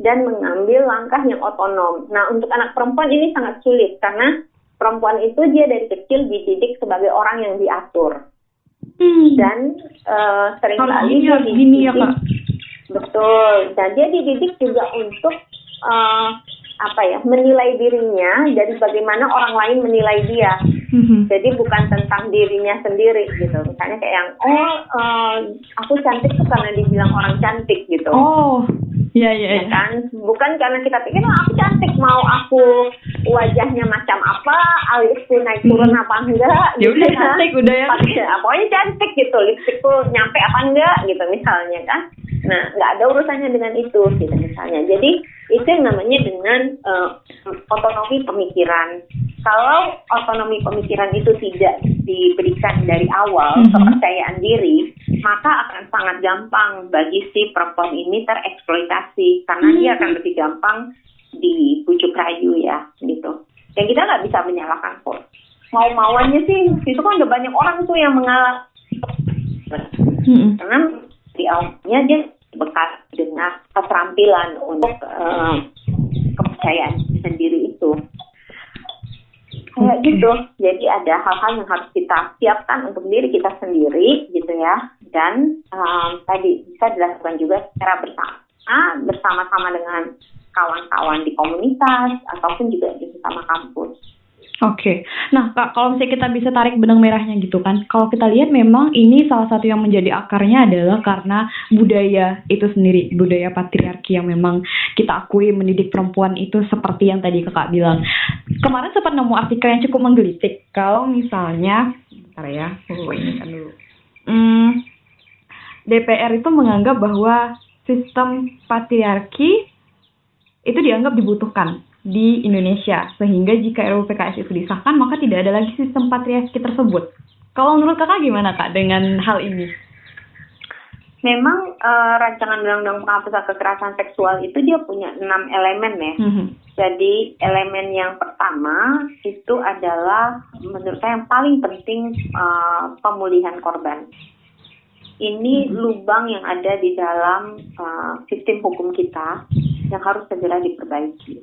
dan mengambil langkah yang otonom. Nah untuk anak perempuan ini sangat sulit, karena perempuan itu dia dari kecil dididik sebagai orang yang diatur. Mm. Dan uh, sering kali dia dididik. Betul, dan dia dididik juga untuk uh, apa ya, menilai dirinya dari bagaimana orang lain menilai dia. Mm-hmm. Jadi bukan tentang dirinya sendiri gitu. Misalnya kayak yang oh uh, aku cantik tuh karena dibilang orang cantik gitu. Oh, iya iya. Ya kan, bukan karena kita pikir oh, aku cantik, mau aku wajahnya macam apa, alisku naik turun mm-hmm. apa enggak. Ya gitu, udah cantik kan? Udah ya. Pokoknya, pokoknya cantik gitu, lipstikku nyampe apa enggak gitu misalnya kan. Nah, nggak ada urusannya dengan itu, gitu misalnya. Jadi itu yang namanya dengan uh, otonomi pemikiran. Kalau otonomi pemikiran itu tidak diberikan dari awal, mm-hmm. kepercayaan diri, maka akan sangat gampang bagi si perempuan ini tereksploitasi, karena mm-hmm. dia akan lebih gampang dibujuk rayu ya, gitu. Dan kita nggak bisa menyalahkan kok. Mau-mauannya sih, itu kan udah banyak orang tuh yang mengalah. Mm-hmm. Karena di awalnya dia bekas dengan keterampilan untuk uh, kepercayaan sendiri itu. Kayak gitu, jadi ada hal-hal yang harus kita siapkan untuk diri kita sendiri gitu ya, dan um, tadi bisa dilakukan juga secara bersama, bersama-sama dengan kawan-kawan di komunitas ataupun juga bersama kampus. Oke, okay. Nah Kak, kalau misalnya kita bisa tarik benang merahnya gitu kan, kalau kita lihat memang ini salah satu yang menjadi akarnya adalah karena budaya itu sendiri, budaya patriarki yang memang kita akui mendidik perempuan itu seperti yang tadi Kakak bilang. Kemarin sempat nemu artikel yang cukup menggelitik, kalau misalnya, bentar ya, oh, ini kan dulu. Hmm, D P R itu menganggap bahwa sistem patriarki itu dianggap dibutuhkan di Indonesia, sehingga jika R U U P K S itu disahkan, maka tidak ada lagi sistem patriarki tersebut. Kalau menurut Kakak gimana Kak dengan hal ini? Memang uh, rancangan undang-undang penghapusan kekerasan seksual itu dia punya enam elemen ya. Mm-hmm. Jadi elemen yang pertama itu adalah menurut saya yang paling penting, uh, pemulihan korban. Ini mm-hmm. lubang yang ada di dalam uh, sistem hukum kita yang harus segera diperbaiki.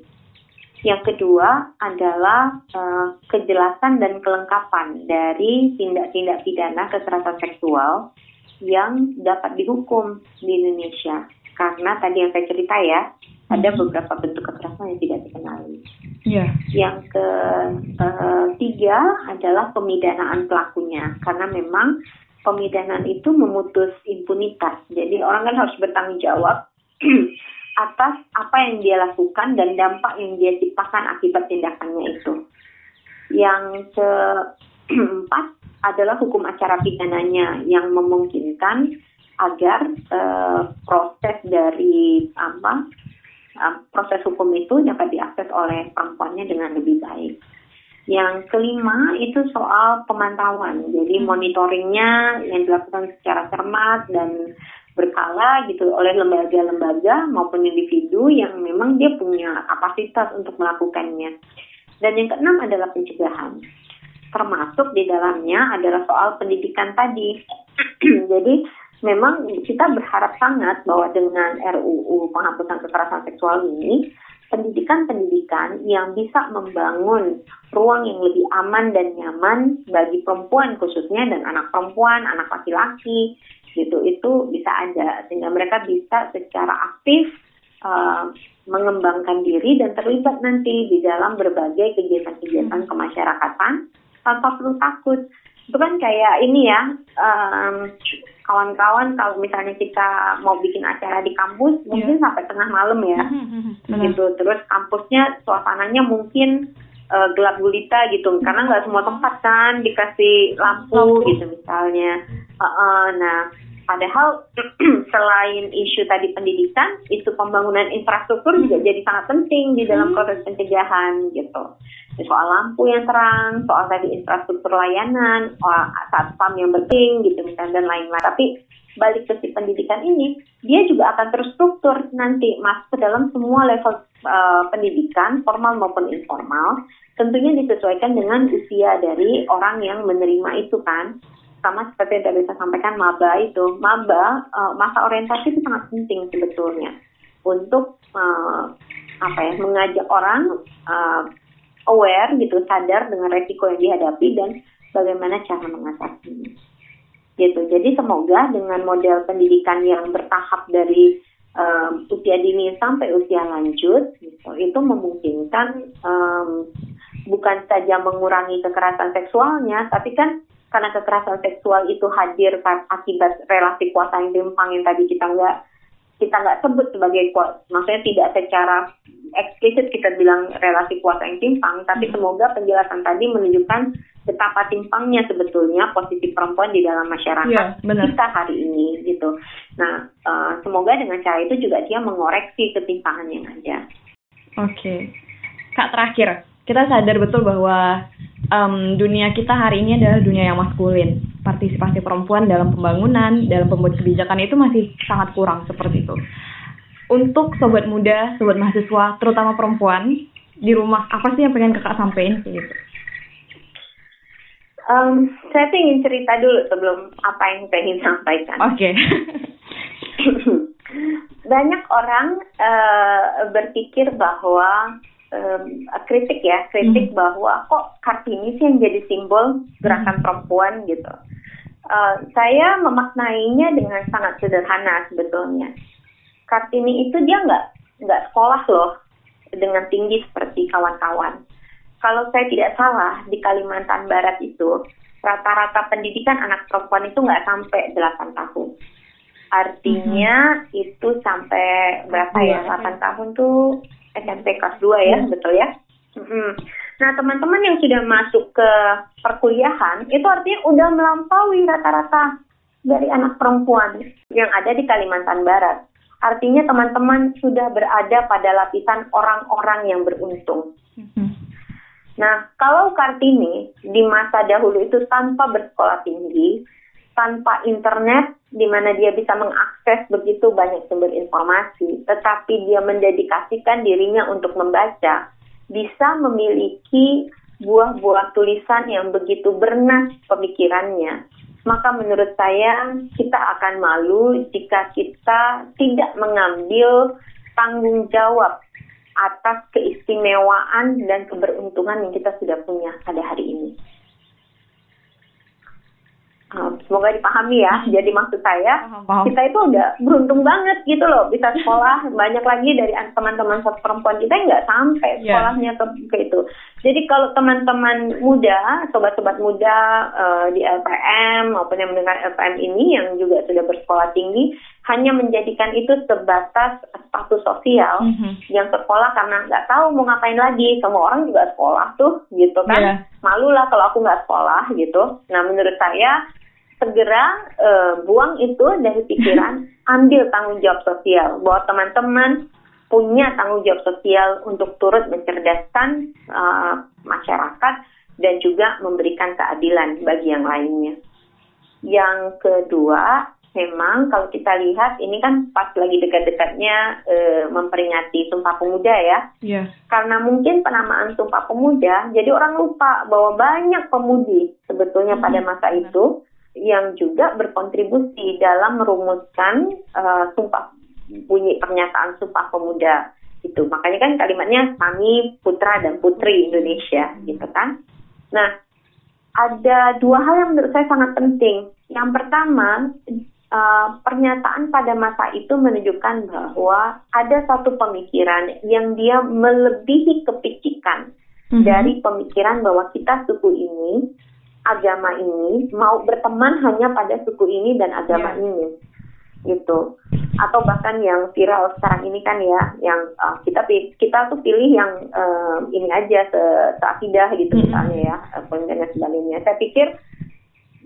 Yang kedua adalah uh, kejelasan dan kelengkapan dari tindak-tindak pidana kekerasan seksual yang dapat dihukum di Indonesia. Karena tadi yang saya cerita ya, ada beberapa bentuk kekerasan yang tidak dikenali. Yeah. Yang ketiga uh, adalah pemidanaan pelakunya. Karena memang pemidanaan itu memutus impunitas. Jadi orang kan harus bertanggung jawab atas apa yang dia lakukan dan dampak yang dia ciptakan akibat tindakannya itu. Yang keempat adalah hukum acara pidananya yang memungkinkan agar eh, proses dari apa proses hukum itu dapat diakses oleh perempuannya dengan lebih baik. Yang kelima itu soal pemantauan, jadi monitoringnya yang dilakukan secara cermat dan berkala gitu oleh lembaga-lembaga maupun individu yang memang dia punya kapasitas untuk melakukannya. Dan yang keenam adalah pencegahan. Termasuk di dalamnya adalah soal pendidikan tadi. Jadi memang kita berharap sangat bahwa dengan R U U penghapusan kekerasan seksual ini, pendidikan-pendidikan yang bisa membangun ruang yang lebih aman dan nyaman bagi perempuan khususnya dan anak perempuan, anak laki-laki gitu, itu bisa ada sehingga mereka bisa secara aktif uh, mengembangkan diri dan terlibat nanti di dalam berbagai kegiatan-kegiatan kemasyarakatan tanpa perlu takut. Itu kan kayak ini ya, um, kawan-kawan kalau misalnya kita mau bikin acara di kampus, yeah. mungkin sampai tengah malam ya, mm-hmm. gitu. Terus kampusnya suasananya mungkin uh, gelap gulita gitu, karena nggak semua tempat kan dikasih lampu, lampu. gitu misalnya. Uh, uh, nah, padahal selain isu tadi pendidikan, isu pembangunan infrastruktur juga jadi sangat penting di dalam proses pencegahan gitu. Soal lampu yang terang, soal tadi infrastruktur layanan, satpam yang penting gitu misalnya dan lain-lain. Tapi balik ke si pendidikan ini, dia juga akan terstruktur nanti masuk ke dalam semua level uh, pendidikan formal maupun informal. Tentunya disesuaikan dengan usia dari orang yang menerima itu kan. Sama seperti yang bisa sampaikan maba itu, maba uh, masa orientasi itu sangat penting sebetulnya untuk uh, apa ya mengajak orang uh, aware gitu, sadar dengan resiko yang dihadapi dan bagaimana cara mengatasinya gitu. Jadi semoga dengan model pendidikan yang bertahap dari um, usia dini sampai usia lanjut gitu, itu memungkinkan um, bukan saja mengurangi kekerasan seksualnya, tapi kan karena kekerasan seksual itu hadir akibat relasi kuasa yang timpang yang tadi kita nggak kita nggak sebut sebagai kuasa, maksudnya tidak secara eksplisit kita bilang relasi kuasa yang timpang, tapi semoga penjelasan tadi menunjukkan betapa timpangnya sebetulnya posisi perempuan di dalam masyarakat ya, kita hari ini gitu. Nah, uh, semoga dengan cara itu juga dia mengoreksi ketimpangan yang ada. Oke, Kak, terakhir kita sadar betul bahwa um, dunia kita hari ini adalah dunia yang maskulin. Partisipasi perempuan dalam pembangunan, dalam pembuat kebijakan itu masih sangat kurang seperti itu. Untuk sobat muda, sobat mahasiswa, terutama perempuan di rumah, apa sih yang pengen kakak sampein sih gitu? Um, saya ingin cerita dulu sebelum apa yang pengen sampaikan. Oke. Okay. Banyak orang uh, berpikir bahwa um, kritik ya, kritik hmm. bahwa kok Kartini sih yang jadi simbol gerakan hmm. perempuan gitu. Uh, saya memaknainya dengan sangat sederhana sebetulnya. Kartini itu dia nggak nggak sekolah loh dengan tinggi seperti kawan-kawan. Kalau saya tidak salah, di Kalimantan Barat itu, rata-rata pendidikan anak perempuan itu nggak sampai delapan tahun. Artinya mm-hmm. itu sampai berapa ya? delapan tahun tuh S M P kelas dua ya, mm-hmm. betul ya? Mm-hmm. Nah, teman-teman yang sudah masuk ke perkuliahan, itu artinya udah melampaui rata-rata dari anak perempuan yang ada di Kalimantan Barat. Artinya teman-teman sudah berada pada lapisan orang-orang yang beruntung. Mm-hmm. Nah, kalau Kartini di masa dahulu itu tanpa bersekolah tinggi, tanpa internet, di mana dia bisa mengakses begitu banyak sumber informasi, tetapi dia mendedikasikan dirinya untuk membaca, bisa memiliki buah-buah tulisan yang begitu bernas pemikirannya. Maka menurut saya, kita akan malu jika kita tidak mengambil tanggung jawab atas keistimewaan dan keberuntungan yang kita sudah punya pada hari ini. Semoga dipahami ya. Jadi maksud saya, paham, kita itu udah beruntung banget gitu loh, bisa sekolah. Banyak lagi dari teman-teman satu perempuan kita yang nggak sampai sekolahnya yeah. ke, ke itu. Jadi kalau teman-teman muda, sobat-sobat muda uh, di L P M maupun yang mendengar L P M ini yang juga sudah bersekolah tinggi, hanya menjadikan itu sebatas status sosial mm-hmm. yang sekolah karena nggak tahu mau ngapain lagi. Semua orang juga sekolah tuh gitu kan. Yeah. Malu lah kalau aku nggak sekolah gitu. Nah, menurut saya segera uh, buang itu dari pikiran, ambil tanggung jawab sosial, bahwa teman-teman punya tanggung jawab sosial untuk turut mencerdaskan uh, masyarakat dan juga memberikan keadilan bagi yang lainnya. Yang kedua, memang kalau kita lihat ini kan pas lagi dekat-dekatnya uh, memperingati Sumpah Pemuda ya. Yeah. Karena mungkin penamaan Sumpah Pemuda, jadi orang lupa bahwa banyak pemudi sebetulnya mm-hmm. pada masa itu yang juga berkontribusi dalam merumuskan uh, sumpah bunyi pernyataan Sumpah Pemuda itu. Makanya kan kalimatnya kami putra dan putri Indonesia gitu kan. Nah, ada dua hal yang menurut saya sangat penting. Yang pertama, uh, pernyataan pada masa itu menunjukkan bahwa ada satu pemikiran yang dia melebihi kepikiran mm-hmm. dari pemikiran bahwa kita suku ini, agama ini, mau berteman hanya pada suku ini dan agama yeah. ini gitu. Atau bahkan yang viral sekarang ini kan ya, yang uh, kita kita tuh pilih yang uh, ini aja se-akidah gitu mm-hmm. misalnya ya, dan sebagainya. Saya pikir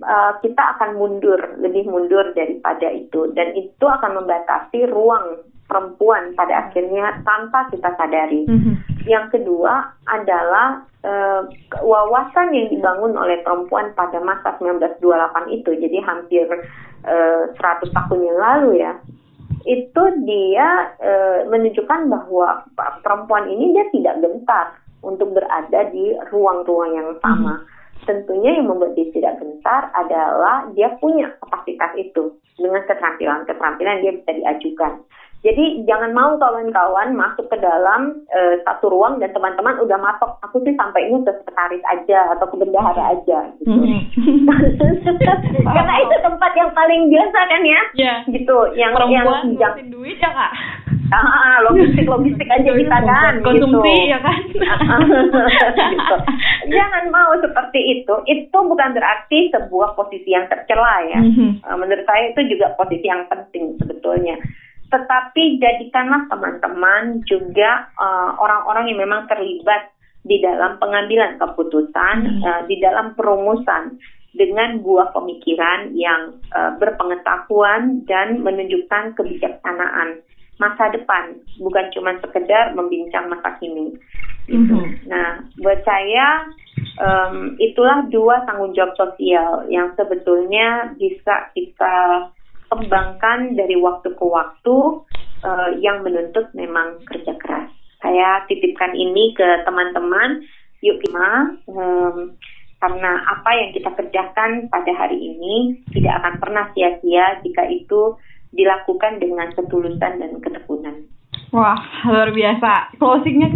uh, kita akan mundur, lebih mundur daripada itu, dan itu akan membatasi ruang perempuan pada akhirnya tanpa kita sadari. Mm-hmm. Yang kedua adalah uh, wawasan yang dibangun oleh perempuan pada masa seribu sembilan ratus dua puluh delapan itu, jadi hampir uh, seratus tahun yang lalu ya, itu dia uh, menunjukkan bahwa perempuan ini dia tidak gentar untuk berada di ruang-ruang yang sama. Hmm. Tentunya yang membuat dia tidak gentar adalah dia punya kapasitas itu, dengan keterampilan-keterampilan dia bisa diajukan. Jadi jangan mau kawan-kawan masuk ke dalam e, satu ruang dan teman-teman udah matok, aku sih sampainya ke sekretaris aja atau ke bendahara aja gitu. Mm-hmm. Karena itu tempat yang paling biasa kan ya, yeah. gitu. Yang perempuan yang ngurusin duit ya kak. Ah, logistik logistik aja kita kan, konsumsi gitu. Ya kan. Gitu. Jangan mau seperti itu. Itu bukan berarti sebuah posisi yang tercela ya. Mm-hmm. Menurut saya itu juga posisi yang penting sebetulnya. Tetapi jadikanlah teman-teman juga uh, orang-orang yang memang terlibat di dalam pengambilan keputusan, hmm. uh, di dalam perumusan dengan buah pemikiran yang uh, berpengetahuan dan menunjukkan kebijaksanaan. masa depan, bukan cuma sekedar membincang masa kini. Gitu. Mm-hmm. Nah, buat saya um, itulah dua tanggung jawab sosial yang sebetulnya bisa kita kembangkan dari waktu ke waktu uh, yang menuntut memang kerja keras. Saya titipkan ini ke teman-teman, yuk kita um, karena apa yang kita kerjakan pada hari ini tidak akan pernah sia-sia jika itu dilakukan dengan ketulusan dan ketekunan. Wah, luar biasa. Closingnya,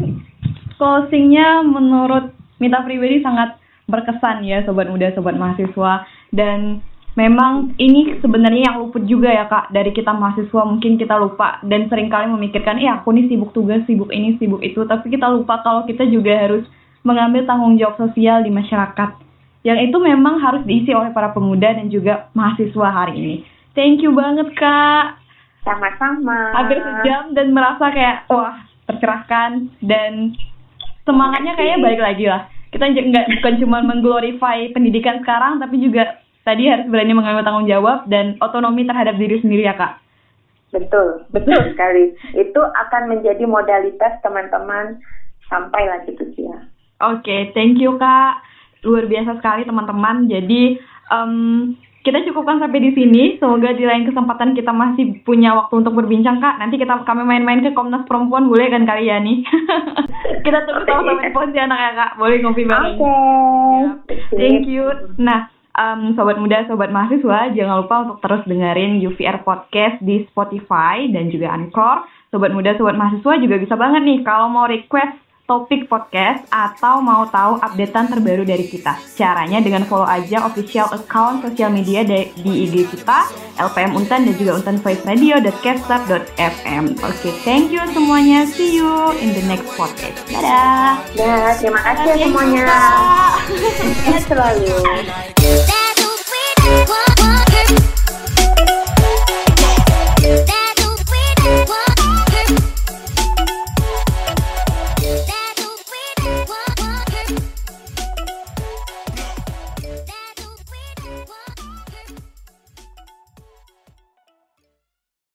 closingnya menurut Mita pribadi sangat berkesan ya, sobat muda, sobat mahasiswa. Dan memang ini sebenarnya yang luput juga ya Kak, dari kita mahasiswa mungkin kita lupa dan seringkali memikirkan, eh aku nih sibuk tugas, sibuk ini, sibuk itu, tapi kita lupa kalau kita juga harus mengambil tanggung jawab sosial di masyarakat, yang itu memang harus diisi oleh para pemuda dan juga mahasiswa hari ini. Thank you banget Kak. Sama-sama. Hampir sejam dan merasa kayak wah tercerahkan dan semangatnya kayaknya balik lagi lah. Kita nggak bukan cuma mengglorify pendidikan sekarang, tapi juga tadi harus berani mengambil tanggung jawab dan otonomi terhadap diri sendiri ya Kak. Betul, betul sekali. Itu akan menjadi modalitas teman-teman sampai lanjut usia. Oke, okay, thank you Kak. Luar biasa sekali teman-teman. Jadi um, kita cukupkan sampai di sini. Semoga di lain kesempatan kita masih punya waktu untuk berbincang Kak. Nanti kita kami main-main ke Komnas Perempuan boleh kan kali ya nih. Kita tunggu tahu sampai Pontianak ya Kak. Boleh ngopi bareng. Oke. Okay. Yeah. Thank you. Nah, um, sobat muda, sobat mahasiswa, jangan lupa untuk terus dengerin U V R Podcast di Spotify dan juga Anchor. Sobat muda, sobat mahasiswa juga bisa banget nih kalau mau request topik podcast atau mau tahu updatean terbaru dari kita. Caranya dengan follow aja official account sosial media di I G kita L P M Untan dan juga Untan Voice Radio .caster dot f m. Oke, okay, thank you semuanya. See you in the next podcast. Dadah. Ya, terima kasih ya semuanya. Sehat selalu.